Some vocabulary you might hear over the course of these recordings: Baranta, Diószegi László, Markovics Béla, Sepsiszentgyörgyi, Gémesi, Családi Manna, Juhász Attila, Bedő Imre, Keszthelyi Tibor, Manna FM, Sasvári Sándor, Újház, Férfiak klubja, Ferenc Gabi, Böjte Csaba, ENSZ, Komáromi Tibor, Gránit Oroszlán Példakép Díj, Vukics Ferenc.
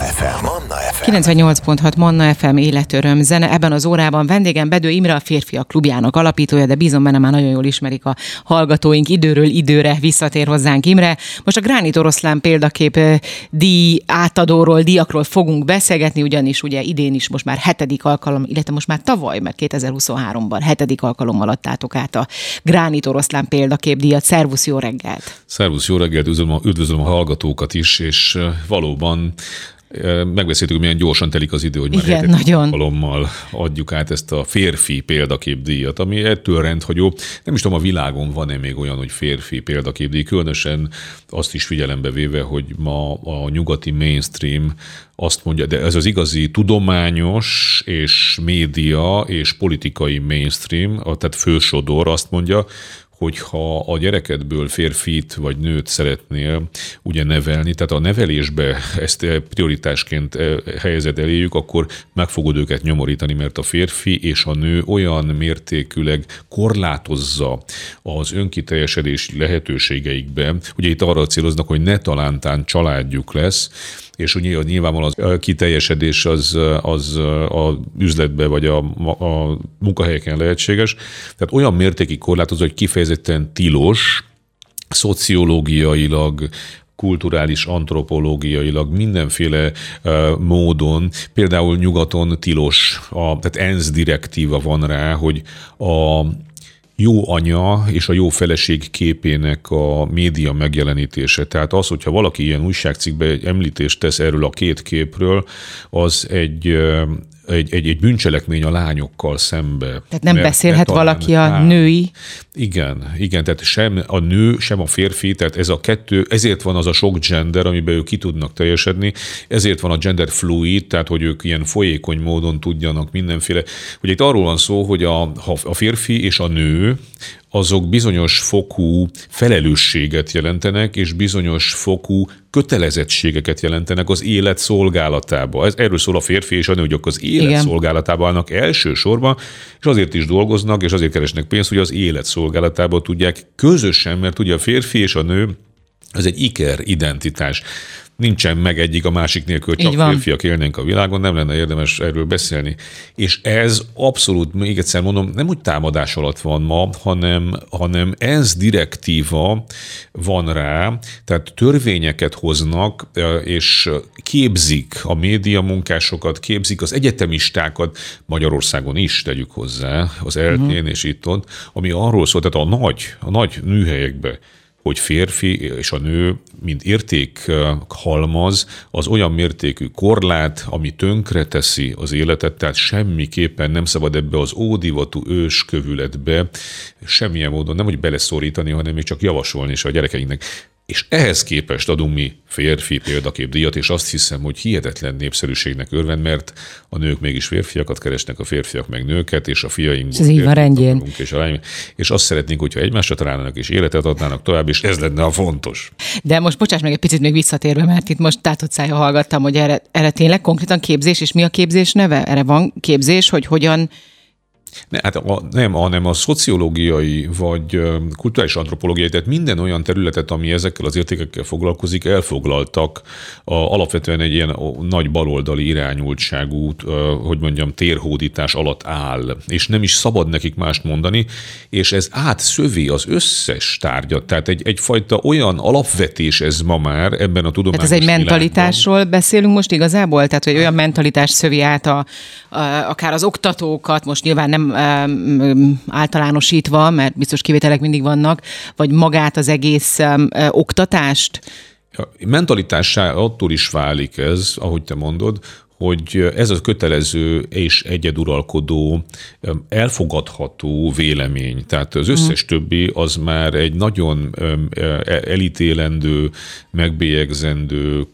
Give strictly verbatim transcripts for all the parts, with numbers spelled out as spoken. ef em. Manna ef em. kilencvennyolc pont hat Manna ef em életöröm zene. Ebben az órában vendégem Bedő Imre, a Férfiak klubjának alapítója, de bízom benne, már nagyon jól ismerik a hallgatóink, időről időre visszatér hozzánk Imre. Most a Gránit Oroszlán Példakép Díj átadóról, díjakról fogunk beszélgetni, ugyanis ugye idén is most már hetedik alkalom, illetve most már tavaly, mert kétezer-huszonháromban hetedik alkalommal adtátok át a Gránit Oroszlán Példakép Díjat. Szervusz, jó reggelt! Szervusz, jó reggelt! Üdvözlöm a, üdvözlöm a hallgatókat is, és valóban megbeszéltük, milyen gyorsan telik az idő, hogy már igen, nagyon alkalommal adjuk át ezt a férfi példaképdíjat, ami ettől rendhagyó. Nem is tudom, a világon van-e még olyan, hogy férfi példaképdíj, különösen azt is figyelembe véve, hogy ma a nyugati mainstream azt mondja, de ez az igazi tudományos és média és politikai mainstream, tehát fősodor azt mondja, hogyha a gyerekedből férfit vagy nőt szeretnél ugye nevelni, tehát a nevelésbe ezt prioritásként helyezed eléjük, akkor meg fogod őket nyomorítani, mert a férfi és a nő olyan mértékűleg korlátozza az önkiteljesedési lehetőségeikben. Ugye itt arra céloznak, hogy ne talántán családjuk lesz, és ugye nyilvánvalóan az kiteljesedés az, az a üzletbe vagy a, a munkahelyeken lehetséges. Tehát olyan mértékig korlátozza, hogy kifejezetten tilos, szociológiailag, kulturális, antropológiailag, mindenféle uh, módon, például nyugaton tilos, a, tehát ENSZ direktíva van rá, hogy a jó anya és a jó feleség képének a média megjelenítése. Tehát az, hogyha valaki ilyen újságcikkben említést tesz erről a két képről, az egy... Egy, egy, egy bűncselekmény a lányokkal szembe. Tehát nem mert, beszélhet mert valaki a áll. női? Igen, igen, tehát sem a nő, sem a férfi, tehát ez a kettő, ezért van az a sok gender, amiben ők ki tudnak teljesedni, ezért van a gender fluid, tehát hogy ők ilyen folyékony módon tudjanak mindenféle. Ugye itt arról van szó, hogy a, a férfi és a nő, azok bizonyos fokú felelősséget jelentenek, és bizonyos fokú kötelezettségeket jelentenek az élet szolgálatába. Ez, erről szól a férfi és a nő, hogy az élet igen. szolgálatába állnak elsősorban, és azért is dolgoznak, és azért keresnek pénzt, hogy az élet szolgálatába tudják közösen, mert ugye a férfi és a nő, ez egy iker-identitás. Nincsen meg egyik a másik nélkül, csak férfiak élnénk a világon, nem lenne érdemes erről beszélni. És ez abszolút, még egyszer mondom, nem úgy támadás alatt van ma, hanem, hanem ENSZ direktíva van rá, tehát törvényeket hoznak, és képzik a médiamunkásokat, képzik az egyetemistákat, Magyarországon is tegyük hozzá, az eltén uh-huh. és itt ott, ami arról szól, tehát a nagy, a nagy műhelyekbe, hogy férfi és a nő, mint értékhalmaz, az olyan mértékű korlát, ami tönkreteszi az életet, tehát semmiképpen nem szabad ebbe az ódivatú őskövületbe semmilyen módon nem, hogy beleszorítani, hanem még csak javasolni is a gyerekeinknek. És ehhez képest adunk mi férfi példaképdíjat, és azt hiszem, hogy hihetetlen népszerűségnek örvend, mert a nők mégis férfiakat keresnek, a férfiak meg nőket, és a fiainkból férfiak és a lányunk. És azt szeretnénk, hogyha egymásra találnának, és életet adnának tovább, és ez lenne a fontos. De most bocsáss meg egy picit még visszatérve, mert itt most tátott szája hallgattam, hogy erre, erre tényleg konkrétan képzés, és mi a képzés neve? Erre van képzés, hogy hogyan... Ne, hát a, nem, hanem a szociológiai vagy kulturális antropológiai, tehát minden olyan területet, ami ezekkel az értékekkel foglalkozik, elfoglaltak a, alapvetően egy ilyen nagy baloldali irányultságú, hogy mondjam, térhódítás alatt áll, és nem is szabad nekik mást mondani, és ez átszövi az összes tárgyat, tehát egy, egyfajta olyan alapvetés ez ma már ebben a tudományos világban. Tehát ez egy mentalitásról beszélünk most igazából? Tehát, hogy olyan mentalitás szövi át a, a, akár az oktatókat, most nyilván nem általánosítva, mert biztos kivételek mindig vannak, vagy magát az egész oktatást? Mentalitássá attól is válik ez, ahogy te mondod, hogy ez a kötelező és egyeduralkodó, elfogadható vélemény. Tehát az összes többi az már egy nagyon elítélendő, megbélyegzendő,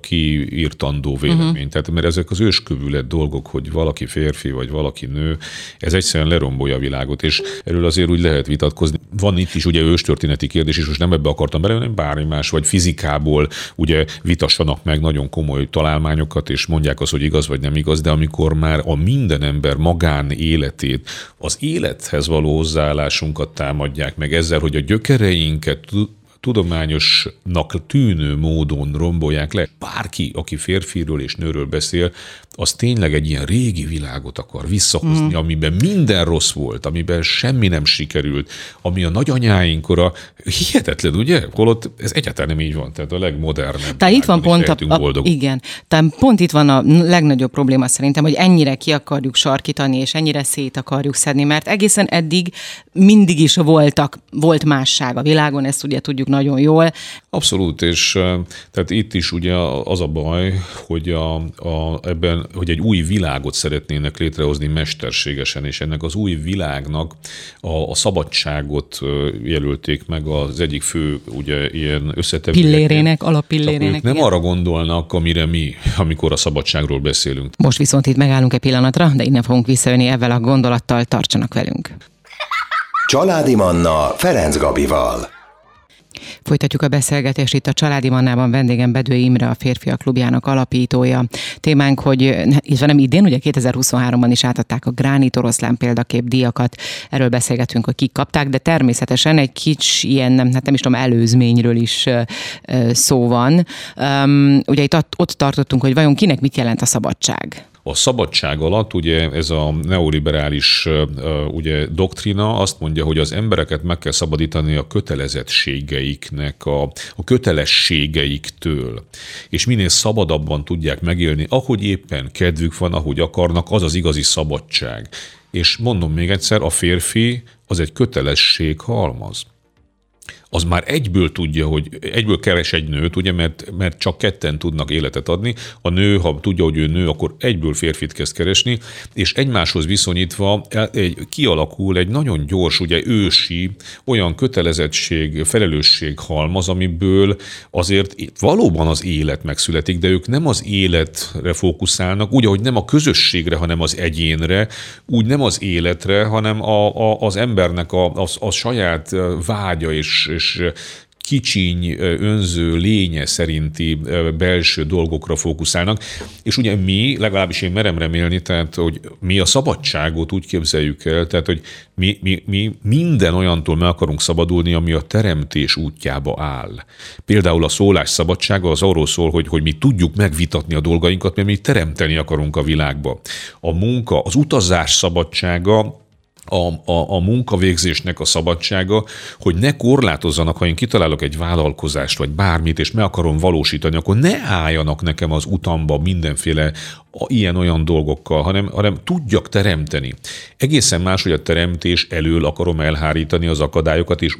kiírtandó vélemény. Uh-huh. Tehát mert ezek az őskövület dolgok, hogy valaki férfi vagy valaki nő, ez egyszerűen lerombolja a világot, és erről azért úgy lehet vitatkozni. Van itt is ugye őstörténeti kérdés, és most nem ebbe akartam bele, hanem bármi más, vagy fizikából ugye vitassanak meg nagyon komoly találmányokat, és mondják azt, hogy igaz vagy nem igaz, de amikor már a minden ember magán életét, az élethez való hozzáállásunkat támadják meg ezzel, hogy a gyökereinket tudományosnak tűnő módon rombolják le. Bárki, aki férfiről és nőről beszél, az tényleg egy ilyen régi világot akar visszahozni, mm. amiben minden rossz volt, amiben semmi nem sikerült, ami a nagyanyáink kora, hihetetlen, ugye? Holott ez egyáltalán nem így van, tehát a legmodernebb. Tehát itt van pont a, a igen, tehát pont itt van a legnagyobb probléma szerintem, hogy ennyire ki akarjuk sarkítani, és ennyire szét akarjuk szedni, mert egészen eddig mindig is voltak, volt másság a világon, ezt ugye tudjuk nagyon jól. Abszolút, és tehát itt is ugye az a baj, hogy, a, a, ebben, hogy egy új világot szeretnének létrehozni mesterségesen, és ennek az új világnak a, a szabadságot jelölték meg az egyik fő ugye ilyen összetevőjének. Pillérének, alapillérének. Nem ilyen. Arra gondolnak, amire mi, amikor a szabadságról beszélünk. Most viszont itt megállunk egy pillanatra, de innen fogunk visszajönni ezzel a gondolattal, tartsanak velünk. Családi Manna Ferenc Gabival. Folytatjuk a beszélgetést itt a Családi Mannában, vendégem Bedő Imre, a Férfiak klubjának alapítója. Témánk, hogy illetve nem idén, ugye kétezer-huszonháromban is átadták a Gránit Oroszlán Példakép díjakat, erről beszélgetünk, hogy kik kapták, de természetesen egy kicsi ilyen, hát nem is tudom, előzményről is szó van. Ugye itt ott tartottunk, hogy vajon kinek mit jelent a szabadság? A szabadság alatt ugye ez a neoliberális ugye, doktrina azt mondja, hogy az embereket meg kell szabadítani a kötelezettségeiknek, a, a kötelességeiktől. És minél szabadabban tudják megélni, ahogy éppen kedvük van, ahogy akarnak, az az igazi szabadság. És mondom még egyszer, a férfi az egy kötelesség halmaz. Az már egyből tudja, hogy egyből keres egy nőt, ugye, mert, mert csak ketten tudnak életet adni. A nő, ha tudja, hogy ő nő, akkor egyből férfit kezd keresni, és egymáshoz viszonyítva kialakul egy nagyon gyors, ugye ősi, olyan kötelezettség, felelősség halmaz, amiből azért valóban az élet megszületik, de ők nem az életre fókuszálnak, úgy, ahogy nem a közösségre, hanem az egyénre, úgy nem az életre, hanem a, a, az embernek a, a, a saját vágya és és kicsiny, önző, lénye szerinti belső dolgokra fókuszálnak. És ugye mi, legalábbis én merem remélni, tehát, hogy mi a szabadságot úgy képzeljük el, tehát, hogy mi, mi, mi minden olyantól meg akarunk szabadulni, ami a teremtés útjába áll. Például a szólás szabadsága az arról szól, hogy, hogy mi tudjuk megvitatni a dolgainkat, mert mi teremteni akarunk a világba. A munka, az utazás szabadsága, A, a, a munkavégzésnek a szabadsága, hogy ne korlátozzanak, ha én kitalálok egy vállalkozást, vagy bármit, és meg akarom valósítani, akkor ne álljanak nekem az utamba mindenféle ilyen-olyan dolgokkal, hanem, hanem tudjak teremteni. Egészen más, hogy a teremtés elől akarom elhárítani az akadályokat, és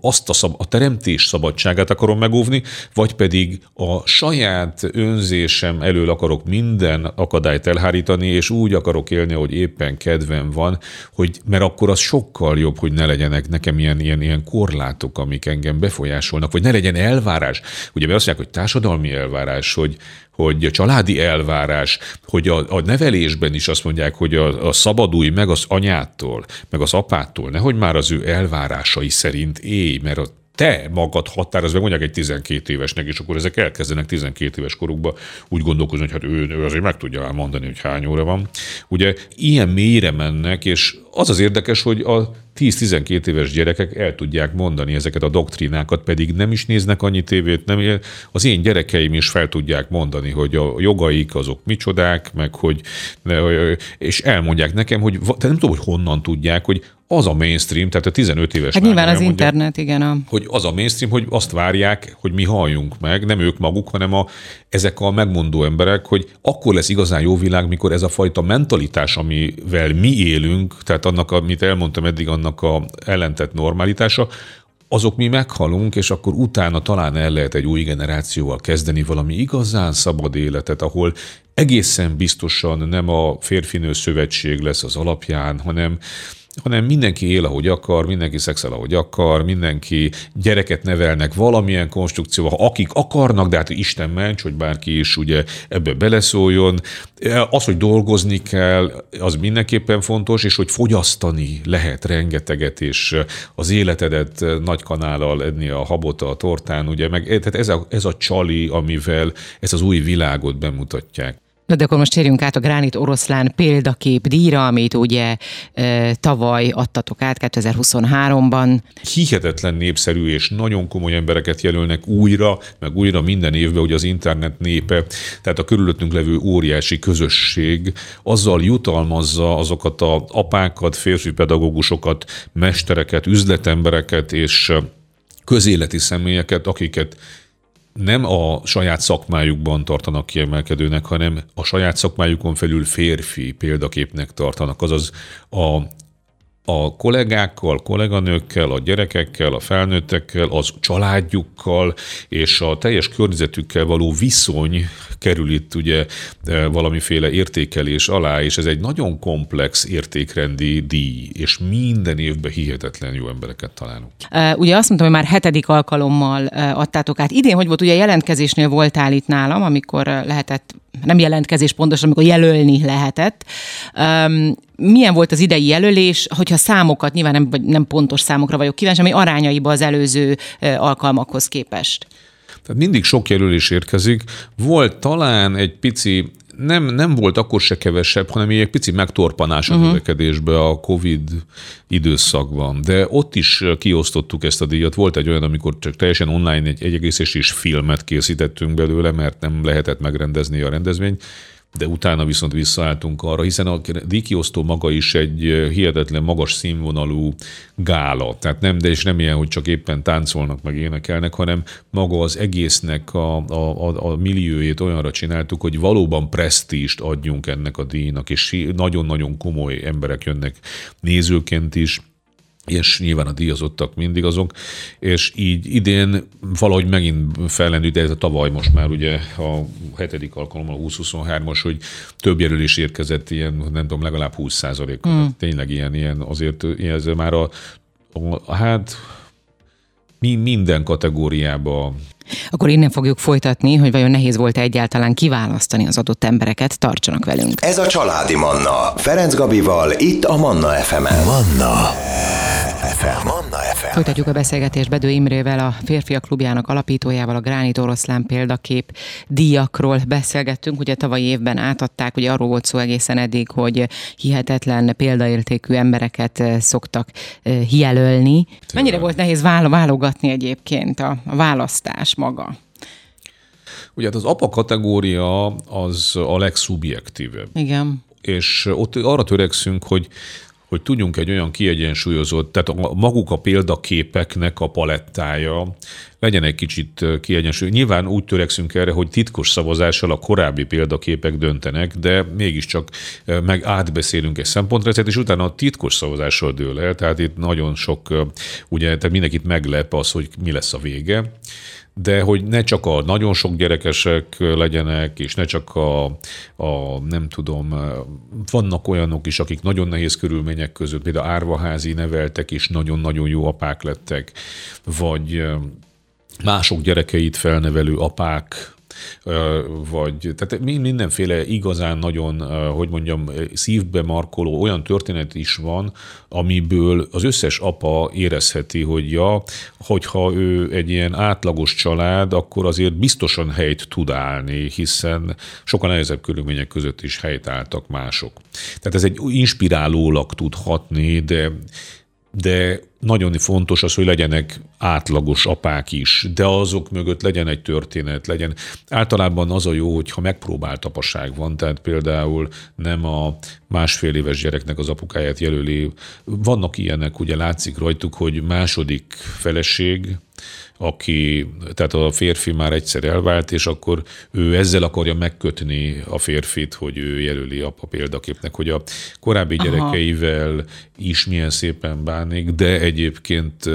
azt a, szab- a teremtés szabadságát akarom megóvni, vagy pedig a saját önzésem elől akarok minden akadályt elhárítani, és úgy akarok élni, hogy éppen kedvem van, hogy, mert akkor az sokkal jobb, hogy ne legyenek nekem ilyen, ilyen, ilyen korlátok, amik engem befolyásolnak, vagy ne legyen elvárás. Ugye azt mondják, hogy társadalmi elvárás, hogy hogy a családi elvárás, hogy a, a nevelésben is azt mondják, hogy a, a szabadulj meg az anyától, meg az apától, nehogy már az ő elvárásai szerint élj, mert a te magad határozd meg, mondják egy tizenkét évesnek, és akkor ezek elkezdenek tizenkét éves korukban úgy gondolkozni, hogy hát ő, ő azért meg tudja mondani, hogy hány óra van. Ugye ilyen mélyre mennek, és az az érdekes, hogy a tíz-tizenkét éves gyerekek el tudják mondani ezeket a doktrinákat, pedig nem is néznek annyi tévét, nem, az én gyerekeim is fel tudják mondani, hogy a jogaik azok micsodák, meg hogy, és elmondják nekem, hogy nem tudom, hogy honnan tudják, hogy az a mainstream, tehát a tizenöt éves. Hát nyilván az internet, igen. A... Hogy az a mainstream, hogy azt várják, hogy mi halljunk meg, nem ők maguk, hanem a, ezek a megmondó emberek, hogy akkor lesz igazán jó világ, mikor ez a fajta mentalitás, amivel mi élünk, tehát annak, amit elmondtam eddig, annak a ellentett normalitása, azok mi meghalunk, és akkor utána talán el lehet egy új generációval kezdeni valami igazán szabad életet, ahol egészen biztosan nem a férfinő szövetség lesz az alapján, hanem hanem mindenki él, ahogy akar, mindenki szexel, ahogy akar, mindenki gyereket nevelnek valamilyen konstrukcióval, akik akarnak, de hát Isten ments, hogy bárki is ugye ebbe beleszóljon. Az, hogy dolgozni kell, az mindenképpen fontos, és hogy fogyasztani lehet rengeteget, és az életedet nagy kanállal edni a habot a tortán, ugye, meg tehát ez a, ez a csali, amivel ezt az új világot bemutatják. Na de akkor most térjünk át a Gránit Oroszlán Példakép díjra, amit ugye e, tavaly adtatok át kétezer-huszonháromban. Hihetetlen népszerű és nagyon komoly embereket jelölnek újra, meg újra minden évben, hogy az internet népe, tehát a körülöttünk levő óriási közösség azzal jutalmazza azokat az apákat, férfi pedagógusokat, mestereket, üzletembereket és közéleti személyeket, akiket nem a saját szakmájukban tartanak kiemelkedőnek, hanem a saját szakmájukon felül férfi példaképnek tartanak. Azaz a, a kollégákkal, kolléganőkkel, a gyerekekkel, a felnőttekkel, az családjukkal és a teljes környezetükkel való viszony kerül itt ugye valamiféle értékelés alá, és ez egy nagyon komplex értékrendi díj, és minden évben hihetetlen jó embereket találunk. Ugye azt mondtam, hogy már hetedik alkalommal adtátok át. Idén hogy volt? Ugye jelentkezésnél voltál itt nálam, amikor lehetett, nem jelentkezés pontosan, amikor jelölni lehetett. Milyen volt az idei jelölés, hogyha számokat, nyilván nem, nem pontos számokra vagyok kíváncsi, ami arányaiba az előző alkalmakhoz képest? Tehát mindig sok jelölés érkezik. Volt talán egy pici, nem, nem volt akkor se kevesebb, hanem egy pici megtorpanás a növekedésbe uh-huh. a Covid időszakban. De ott is kiosztottuk ezt a díjat. Volt egy olyan, amikor csak teljesen online egy, egy egész és is filmet készítettünk belőle, mert nem lehetett megrendezni a rendezvényt, de utána viszont visszaálltunk arra, hiszen a díjkiosztó maga is egy hihetetlen magas színvonalú gála. Tehát nem, de és nem ilyen, hogy csak éppen táncolnak, meg énekelnek, hanem maga az egésznek a, a, a milliójét olyanra csináltuk, hogy valóban presztízst adjunk ennek a díjnak, és nagyon-nagyon komoly emberek jönnek nézőként is, és nyilván a díjazottak mindig azok, és így idén valahogy megint fellendült, de ez a tavaly most már ugye a hetedik alkalommal, a húsz-huszonhármas, hogy több jelölés érkezett ilyen, nem tudom, legalább húsz százalékon. Mm. Tényleg ilyen, ilyen azért ilyen, ez már a, a, a hát mi minden kategóriába. Akkor innen fogjuk folytatni, hogy vajon nehéz volt-e egyáltalán kiválasztani az adott embereket. Tartsanak velünk. Ez a Családi Manna. Ferenc Gabival, itt a Manna ef em-en. Manna ef em. Manna ef em. Folytatjuk a beszélgetést Bedő Imrével, a Férfiak klubjának alapítójával. A Gránit Oroszlán Példakép díjakról beszélgettünk. Ugye tavalyi évben átadták, ugye arról volt szó egészen eddig, hogy hihetetlen példaértékű embereket szoktak jelölni. Mennyire volt nehéz válogatni egyébként a választás maga? Ugye hát az apa kategória az a legszubjektívebb. Igen. És ott arra törekszünk, hogy hogy tudjunk egy olyan kiegyensúlyozott, tehát maguk a példaképeknek a palettája legyen egy kicsit kiegyensúlyozott. Nyilván úgy törekszünk erre, hogy titkos szavazással a korábbi példaképek döntenek, de mégiscsak meg átbeszélünk egy szempontrendszert, és utána a titkos szavazással dől el, tehát itt nagyon sok, ugye, tehát mindenkit meglep az, hogy mi lesz a vége. De hogy ne csak a nagyon sok gyerekesek legyenek, és ne csak a, a nem tudom, vannak olyanok is, akik nagyon nehéz körülmények között, például árvaházi neveltek, és nagyon-nagyon jó apák lettek, vagy mások gyerekeit felnevelő apák, vagy tehát mindenféle igazán nagyon, hogy mondjam, szívbe markoló olyan történet is van, amiből az összes apa érezheti, hogy ja, hogyha ő egy ilyen átlagos család, akkor azért biztosan helyt tud állni, hiszen sokan nehezebb körülmények között is helyt álltak mások. Tehát ez egy inspirálólag tud hatni, de de nagyon fontos az, hogy legyenek átlagos apák is, de azok mögött legyen egy történet, legyen. Általában az a jó, hogyha megpróbált apaság van, tehát például nem a másfél éves gyereknek az apukáját jelöli. Vannak ilyenek, ugye látszik rajtuk, hogy második feleség, aki, tehát a férfi már egyszer elvált, és akkor ő ezzel akarja megkötni a férfit, hogy ő jelöli apa példaképnek, hogy a korábbi Aha. gyerekeivel is milyen szépen bánik, de egyébként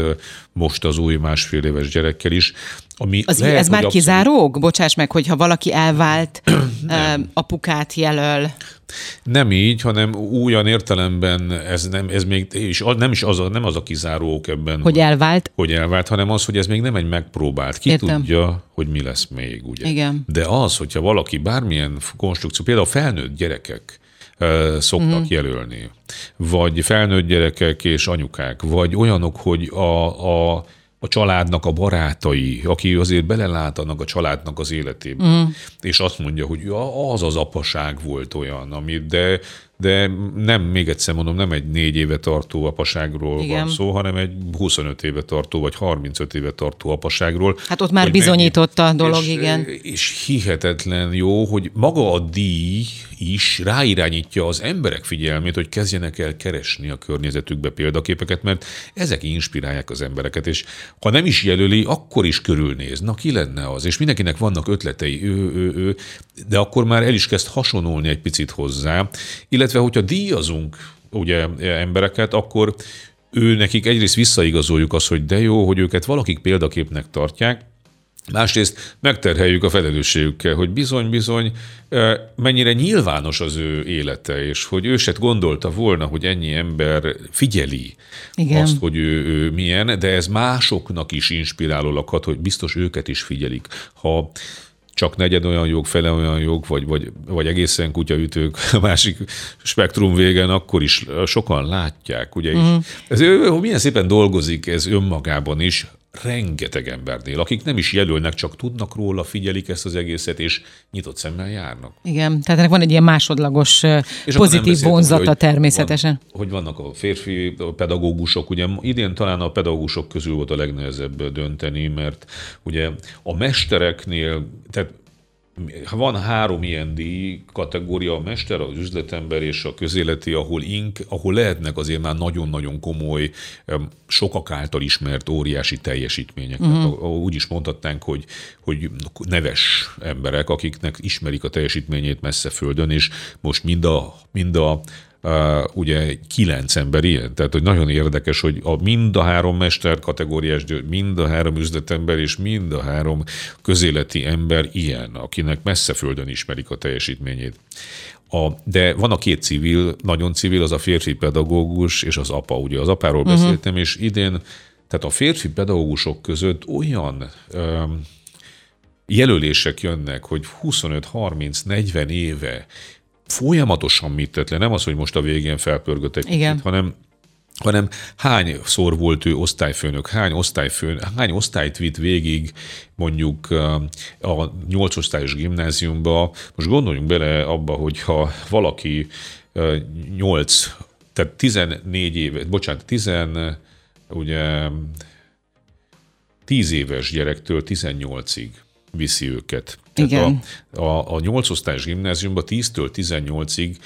most az új másfél éves gyerekkel is. Ami az, lehet, ez már kizáróg? Bocsáss meg, hogyha valaki elvált, apukát jelöl. Nem így, hanem olyan értelemben ez nem, ez még, és nem is az a, nem az a kizárók ebben. Hogy, hogy elvált? Hogy elvált, hanem az, hogy ez még nem egy megpróbált. Ki Értem. Tudja, hogy mi lesz még, ugye? Igen. De az, hogyha valaki bármilyen konstrukció, például felnőtt gyerekek szoktak mm-hmm. jelölni, vagy felnőtt gyerekek és anyukák, vagy olyanok, hogy a, a a családnak a barátai, aki azért belelátanak a családnak az életébe, mm. és azt mondja, hogy ja, az az apaság volt olyan, amit, de, de nem, még egyszer mondom, nem egy négy éve tartó apaságról igen. van szó, hanem egy huszonöt éve tartó, vagy harmincöt éve tartó apaságról. Hát ott már bizonyította mennyi, a dolog, és, igen. És hihetetlen jó, hogy maga a díj is ráirányítja az emberek figyelmét, hogy kezdjenek el keresni a környezetükbe példaképeket, mert ezek inspirálják az embereket, és ha nem is jelöli, akkor is körülnéz. Na, ki lenne az? És mindenkinek vannak ötletei, ő, ő, ő, de akkor már el is kezd hasonolni egy picit hozzá. Illetve, hogyha díjazunk ugye, embereket, akkor ő nekik egyrészt visszaigazoljuk azt, hogy de jó, hogy őket valakik példaképnek tartják, másrészt megterheljük a felelősségükkel, hogy bizony-bizony mennyire nyilvános az ő élete, és hogy ő se gondolta volna, hogy ennyi ember figyeli igen. azt, hogy ő, ő milyen, de ez másoknak is inspiráló lakhat, hogy biztos őket is figyelik. Ha csak negyed olyan jók, fele olyan jók, vagy, vagy, vagy egészen kutyaütők a másik spektrum végén, akkor is sokan látják. Ugye? Mm. Ez, milyen szépen dolgozik ez önmagában is, rengeteg embernél, akik nem is jelölnek, csak tudnak róla, figyelik ezt az egészet, és nyitott szemmel járnak. Igen, tehát ennek van egy ilyen másodlagos és pozitív vonzata ugye, hogy természetesen. Van, hogy vannak a férfi pedagógusok, ugye idén talán a pedagógusok közül volt a legnehezebb dönteni, mert ugye a mestereknél, tehát van három ilyen díj kategória, a mester, az üzletember és a közéleti, ahol, ink, ahol lehetnek azért már nagyon-nagyon komoly, sokak által ismert óriási teljesítmények. Uh-huh. Úgy is mondhatnánk, hogy, hogy neves emberek, akiknek ismerik a teljesítményét messze földön, és most mind a, mind a Uh, ugye kilenc ember ilyen, tehát hogy nagyon érdekes, hogy a mind a három mester kategóriás, mind a három üzletember és mind a három közéleti ember ilyen, akinek messze földön ismerik a teljesítményét. A, de van a két civil, nagyon civil, az a férfi pedagógus és az apa, ugye az apáról uh-huh. beszéltem, és idén, tehát a férfi pedagógusok között olyan um, jelölések jönnek, hogy huszonöt-harminc-negyven éve folyamatosan mit tett le, nem az, hogy most a végén felpörgött egy kicsit, hanem, hanem hányszor volt ő osztályfőnök, hány, osztályfőn, hány osztályt vitt végig mondjuk a nyolc osztályos gimnáziumba. Most gondoljunk bele abba, hogyha valaki nyolc, tehát tizennégy évet, bocsánat, tizen, ugye tíz éves gyerektől tizennyolcig viszi őket. Igen. A, a, a nyolc osztályos gimnáziumban tíztől tizennyolcig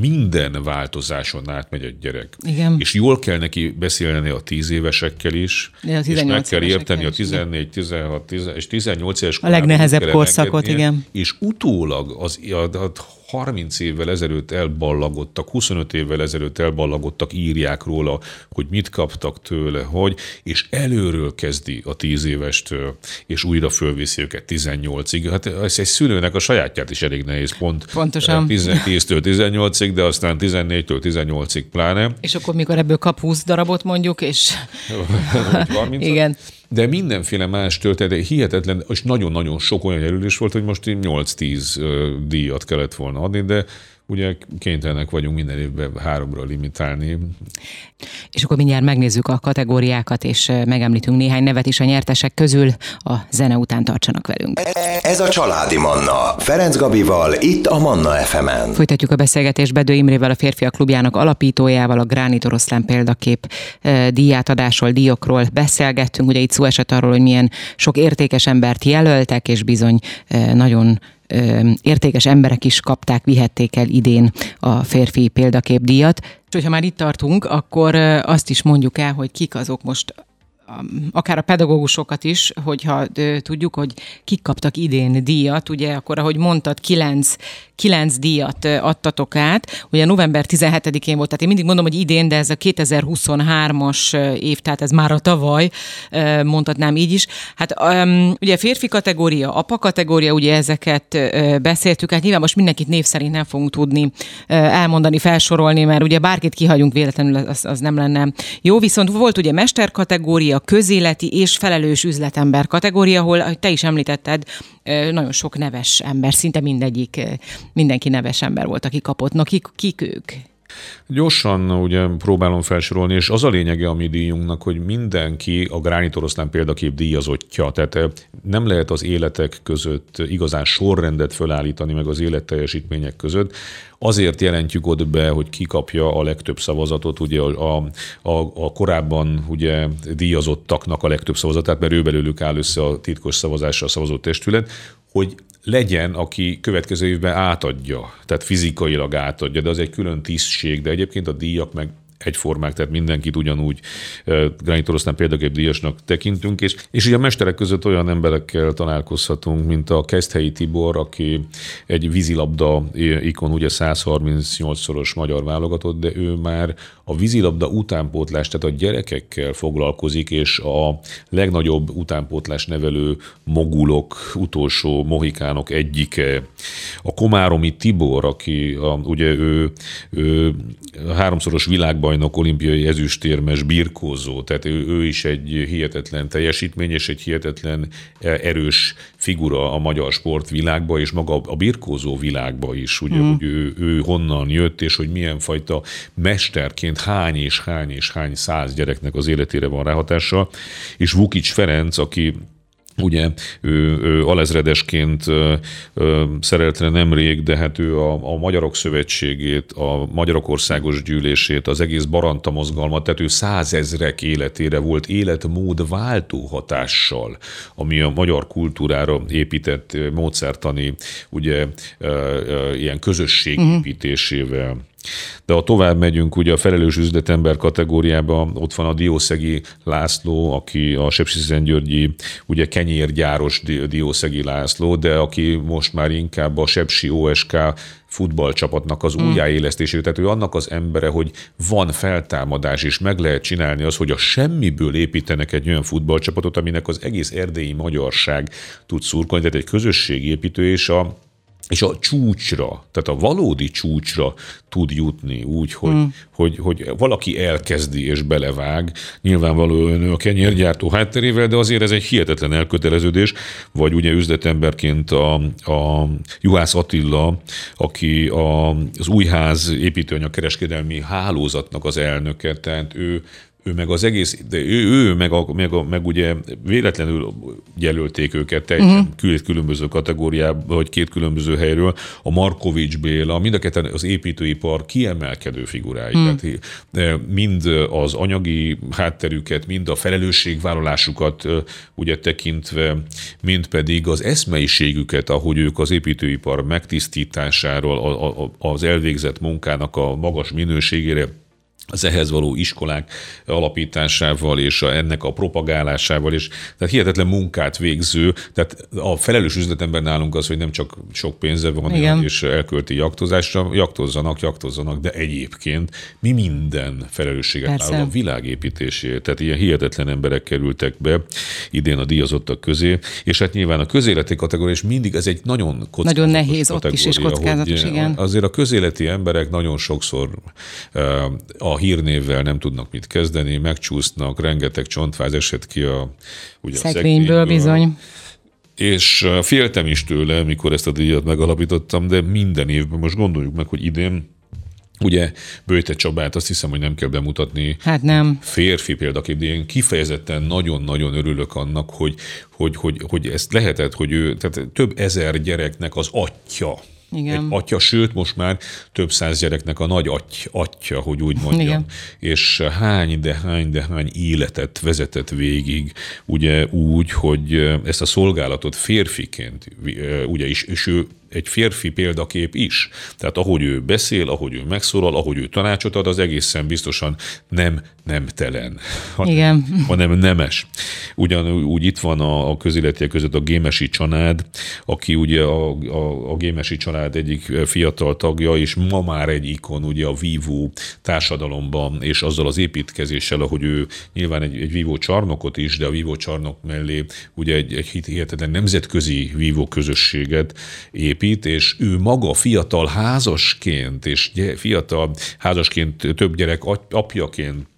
minden változáson átmegy egy gyerek. Igen. És jól kell neki beszélni a tíz évesekkel is, és meg kell érteni a tizennégy, tizenhat, tíz és tizennyolc éves korában. A legnehezebb korszakot, igen. És utólag az, a, a harminc évvel ezelőtt elballagottak, huszonöt évvel ezelőtt elballagottak, írják róla, hogy mit kaptak tőle, hogy, és előről kezdi a tíz évestől, és újra fölviszi őket tizennyolcig. Hát ez egy szülőnek a sajátját is elég nehéz, pont pontosan. tíztől tizennyolcig, de aztán tizennégytől tizennyolcig pláne. És akkor mikor ebből kap húsz darabot mondjuk, és... igen. De mindenféle más történet, hihetetlen, és nagyon-nagyon sok olyan jelölés volt, hogy most nyolc-tíz díjat kellett volna adni, de ugye kénytelenek vagyunk minden évben háromra limitálni. És akkor mindjárt megnézzük a kategóriákat, és megemlítünk néhány nevet is a nyertesek közül. A zene után tartsanak velünk. Ez a Családi Manna. Ferenc Gabival, itt a Manna ef em-en. Folytatjuk a beszélgetést Bedő Imrével, a Férfiak klubjának alapítójával, a Gránit Oroszlán Példakép díjátadásról, díjokról beszélgettünk. Ugye itt szó esett arról, hogy milyen sok értékes embert jelöltek, és bizony nagyon értékes emberek is kapták, vihették el idén a férfi példakép díjat. És hogyha már itt tartunk, akkor azt is mondjuk el, hogy kik azok most, akár a pedagógusokat is, hogyha tudjuk, hogy kik kaptak idén díjat, ugye akkor, ahogy mondtad, kilenc, kilenc díjat adtatok át, ugye november tizenhetedikén volt, tehát én mindig mondom, hogy idén, de ez a kétezer-huszonhármas év, tehát ez már a tavaly, mondhatnám így is. Hát ugye férfi kategória, apa kategória, ugye ezeket beszéltük, hát nyilván most mindenkit név szerint nem fogunk tudni elmondani, felsorolni, mert ugye bárkit kihagyunk véletlenül, az, az nem lenne jó, viszont volt ugye mester kategória, közéleti és felelős üzletember kategória, ahol, ahogy te is említetted, nagyon sok neves ember, szinte mindegyik, mindenki neves ember volt, aki kapott. Na, kik, kik ők? Gyorsan ugye próbálom felsorolni, és az a lényege a mi díjunknak, hogy mindenki a Gránit Oroszlán Példakép díjazottja. Tehát nem lehet az életek között igazán sorrendet fölállítani, meg az életteljesítmények között. Azért jelentjük ott be, hogy ki kapja a legtöbb szavazatot, ugye a, a, a korábban ugye díjazottaknak a legtöbb szavazatát, mert ő belőlük áll össze a titkos szavazással szavazó testület, hogy legyen, aki következő évben átadja, tehát fizikailag átadja, de az egy külön tisztség, de egyébként a díjak meg egyformák, tehát mindenkit ugyanúgy Gránit Oroszlán Példakép díjasnak tekintünk, és, és ugye a mesterek között olyan emberekkel találkozhatunk, mint a Keszthelyi Tibor, aki egy vízilabda ikon, ugye százharmincnyolcszoros magyar válogatott, de ő már a vízilabda utánpótlás, tehát a gyerekekkel foglalkozik, és a legnagyobb utánpótlás nevelő mogulok, utolsó mohikánok egyike. A Komáromi Tibor, aki a, ugye ő, ő háromszoros világban olimpiai ezüstérmes birkózó, tehát ő, ő is egy hihetetlen teljesítmény, és egy hihetetlen erős figura a magyar sportvilágban, és maga a birkózó világban is, ugye, mm. hogy ő, ő honnan jött, és hogy milyen fajta mesterként hány és hány és hány száz gyereknek az életére van ráhatással, és Vukics Ferenc, aki ugye ő, ő alezredesként ö, ö, szerelt le nemrég, de hát ő a, a Magyarok Szövetségét, a Magyarok Országos Gyűlését, az egész Baranta mozgalmat, tehát ő százezrek életére volt életmód váltó hatással, ami a magyar kultúrára épített módszertani, ugye ö, ö, ilyen közösségépítésével. De ha tovább megyünk, ugye a felelős üzletember kategóriában ott van a Diószegi László, aki a Sepsiszentgyörgyi, ugye kenyérgyáros Diószegi László, de aki most már inkább a Sepsis o es ká futballcsapatnak az mm. újjáélesztésére. Tehát ő annak az embere, hogy van feltámadás, és meg lehet csinálni az, hogy a semmiből építenek egy olyan futballcsapatot, aminek az egész erdélyi magyarság tud szurkolni, tehát egy közösségépítő, és a és a csúcsra, tehát a valódi csúcsra tud jutni úgy, hogy, mm. hogy, hogy valaki elkezdi és belevág, nyilvánvalóan a kenyérgyártó hátterével, de azért ez egy hihetetlen elköteleződés, vagy ugye üzletemberként a, a Juhász Attila, aki a, az Újház építőanyag kereskedelmi hálózatnak az elnöke, tehát ő ő meg az egész, de ő, ő meg, a, meg, a, meg ugye véletlenül jelölték őket teljesen uh-huh. két különböző kategóriában, vagy két különböző helyről, a Markovics Béla, mind a ketten az építőipar kiemelkedő figurái. Uh-huh. Tehát mind az anyagi hátterüket, mind a felelősségvállalásukat ugye tekintve, mind pedig az eszmeiségüket, ahogy ők az építőipar megtisztításáról, a, a, az elvégzett munkának a magas minőségére, az ehhez való iskolák alapításával és a, ennek a propagálásával, és tehát hihetetlen munkát végző, tehát a felelős üzletember nálunk az, hogy nem csak sok pénze van, igen, és elkölti jaktozásra, jaktozzanak, jaktozzanak, de egyébként mi minden felelősséget nálunk a világépítésért, tehát ilyen hihetetlen emberek kerültek be idén a díjazottak közé, és hát nyilván a közéleti kategória, és mindig ez egy nagyon kockázatos Nagyon nehéz, ott is is kockázatos, igen. Azért a közéleti emberek nagyon sokszor a hírnévvel nem tudnak mit kezdeni, megcsúsznak, rengeteg csontváz esett ki a, ugye a szekrényből bizony. És féltem is tőle, mikor ezt a díjat megalapítottam, de minden évben, most gondoljuk meg, hogy idén, ugye Böjte Csabát azt hiszem, hogy nem kell bemutatni. Hát nem. Férfi példakép, de én kifejezetten nagyon-nagyon örülök annak, hogy, hogy, hogy, hogy ezt lehetett, hogy ő, tehát több ezer gyereknek az atya. Igen. Egy atya, sőt, most már több száz gyereknek a nagy aty, atya, hogy úgy mondjam. Igen. És hány, de hány, de hány életet vezetett végig, ugye úgy, hogy ezt a szolgálatot férfiként, ugye is, és ő egy férfi példakép is. Tehát ahogy ő beszél, ahogy ő megszólal, ahogy ő tanácsot ad, az egészen biztosan nem nemtelen, hanem, igen, hanem nemes. Ugyanúgy itt van a, a közéletiek között a Gémesi család, aki ugye a, a, a Gémesi család egyik fiatal tagja, és ma már egy ikon ugye a vívó társadalomban, és azzal az építkezéssel, ahogy ő nyilván egy, egy vívó csarnokot is, de a vívó csarnok mellé ugye egy, egy hihetetlen nemzetközi vívó közösséget épít, és ő maga fiatal házasként, és fiatal házasként, több gyerek apjaként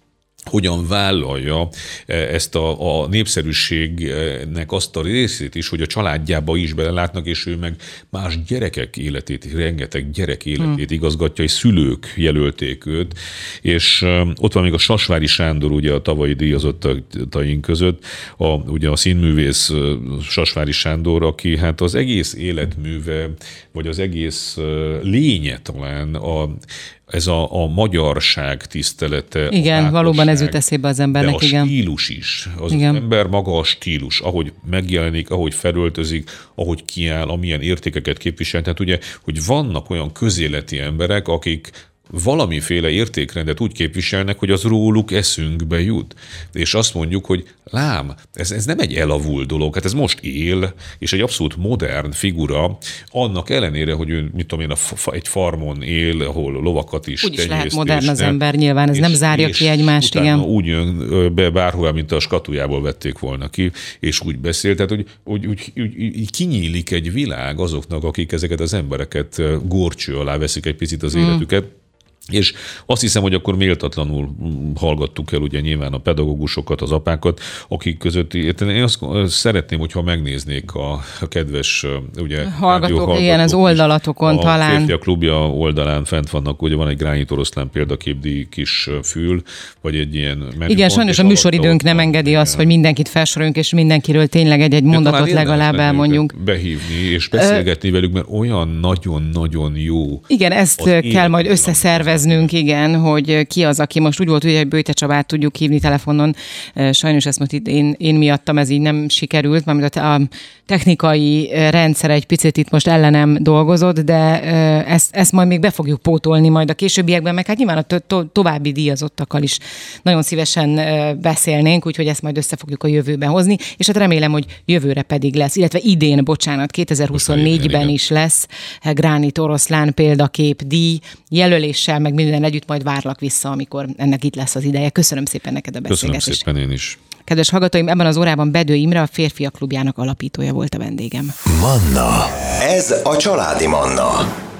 hogyan vállalja ezt a, a népszerűségnek azt a részét is, hogy a családjába is belelátnak, és ő meg más gyerekek életét, rengeteg gyerek életét hmm. igazgatja, és szülők jelölték őt. És ott van még a Sasvári Sándor, ugye a tavalyi díjazottaink között, a, ugye a színművész Sasvári Sándor, aki hát az egész életműve, vagy az egész lénye talán a Ez a, a magyarság tisztelete. Igen, valóban ez jut eszébe az embernek. De a igen. stílus is. Az, az ember maga a stílus, ahogy megjelenik, ahogy felöltözik, ahogy kiáll, amilyen értékeket képvisel. Tehát ugye, hogy vannak olyan közéleti emberek, akik valamiféle értékrendet úgy képviselnek, hogy az róluk eszünkbe jut. És azt mondjuk, hogy lám, ez, ez nem egy elavult dolog, hát ez most él, és egy abszolút modern figura, annak ellenére, hogy ő, mit tudom én, a fa, egy farmon él, ahol lovakat is tenyészt. Úgy is lehet modern az nem, ember, nyilván ez és, nem zárja ki egymást. Igen. Úgy jön be bárhová, mint a skatujából vették volna ki, és úgy beszél, tehát hogy, hogy, hogy, hogy kinyílik egy világ azoknak, akik ezeket az embereket górcső alá veszik egy picit az mm. életüket. És azt hiszem, hogy akkor méltatlanul hallgattuk el ugye nyilván a pedagógusokat, az apákat, akik között, én azt szeretném, hogyha megnéznék a, a kedves ugye, hallgatók, igen, az oldalatokon a talán. A Férfiak klubja oldalán fent vannak, ugye van egy Gránit Oroszlán Példakép Díj kis fül, vagy egy ilyen menüpont. Igen, sajnos a műsoridőnk nem engedi azt, hogy mindenkit felsoroljunk, és mindenkiről tényleg egy-egy ja, mondatot legalább elmondjunk. Behívni és beszélgetni Ö... velük, mert olyan nagyon-nagyon jó. Igen, ezt kell majd összeszervezni. Igen, hogy ki az, aki most úgy volt, hogy Böjte Csabát tudjuk hívni telefonon. Sajnos ezt most itt én, én miattam ez így nem sikerült, mert a technikai rendszer egy picit itt most ellenem dolgozott, de ezt, ezt majd még be fogjuk pótolni majd a későbbiekben, meg hát nyilván a to- to- további díjazottakkal is nagyon szívesen beszélnénk, úgyhogy ezt majd össze fogjuk a jövőben hozni, és hát remélem, hogy jövőre pedig lesz, illetve idén, bocsánat, kétezer-huszonnégyben is lesz Gránit Oroszlán Példakép Díj jelöléssel, meg minden együtt, majd várlak vissza, amikor ennek itt lesz az ideje. Köszönöm szépen neked a beszélgetést. Köszönöm szépen én is. Kedves hallgatóim, ebben az órában Bedő Imre, a Férfiak klubjának alapítója volt a vendégem. Manna. Ez a Családi Manna.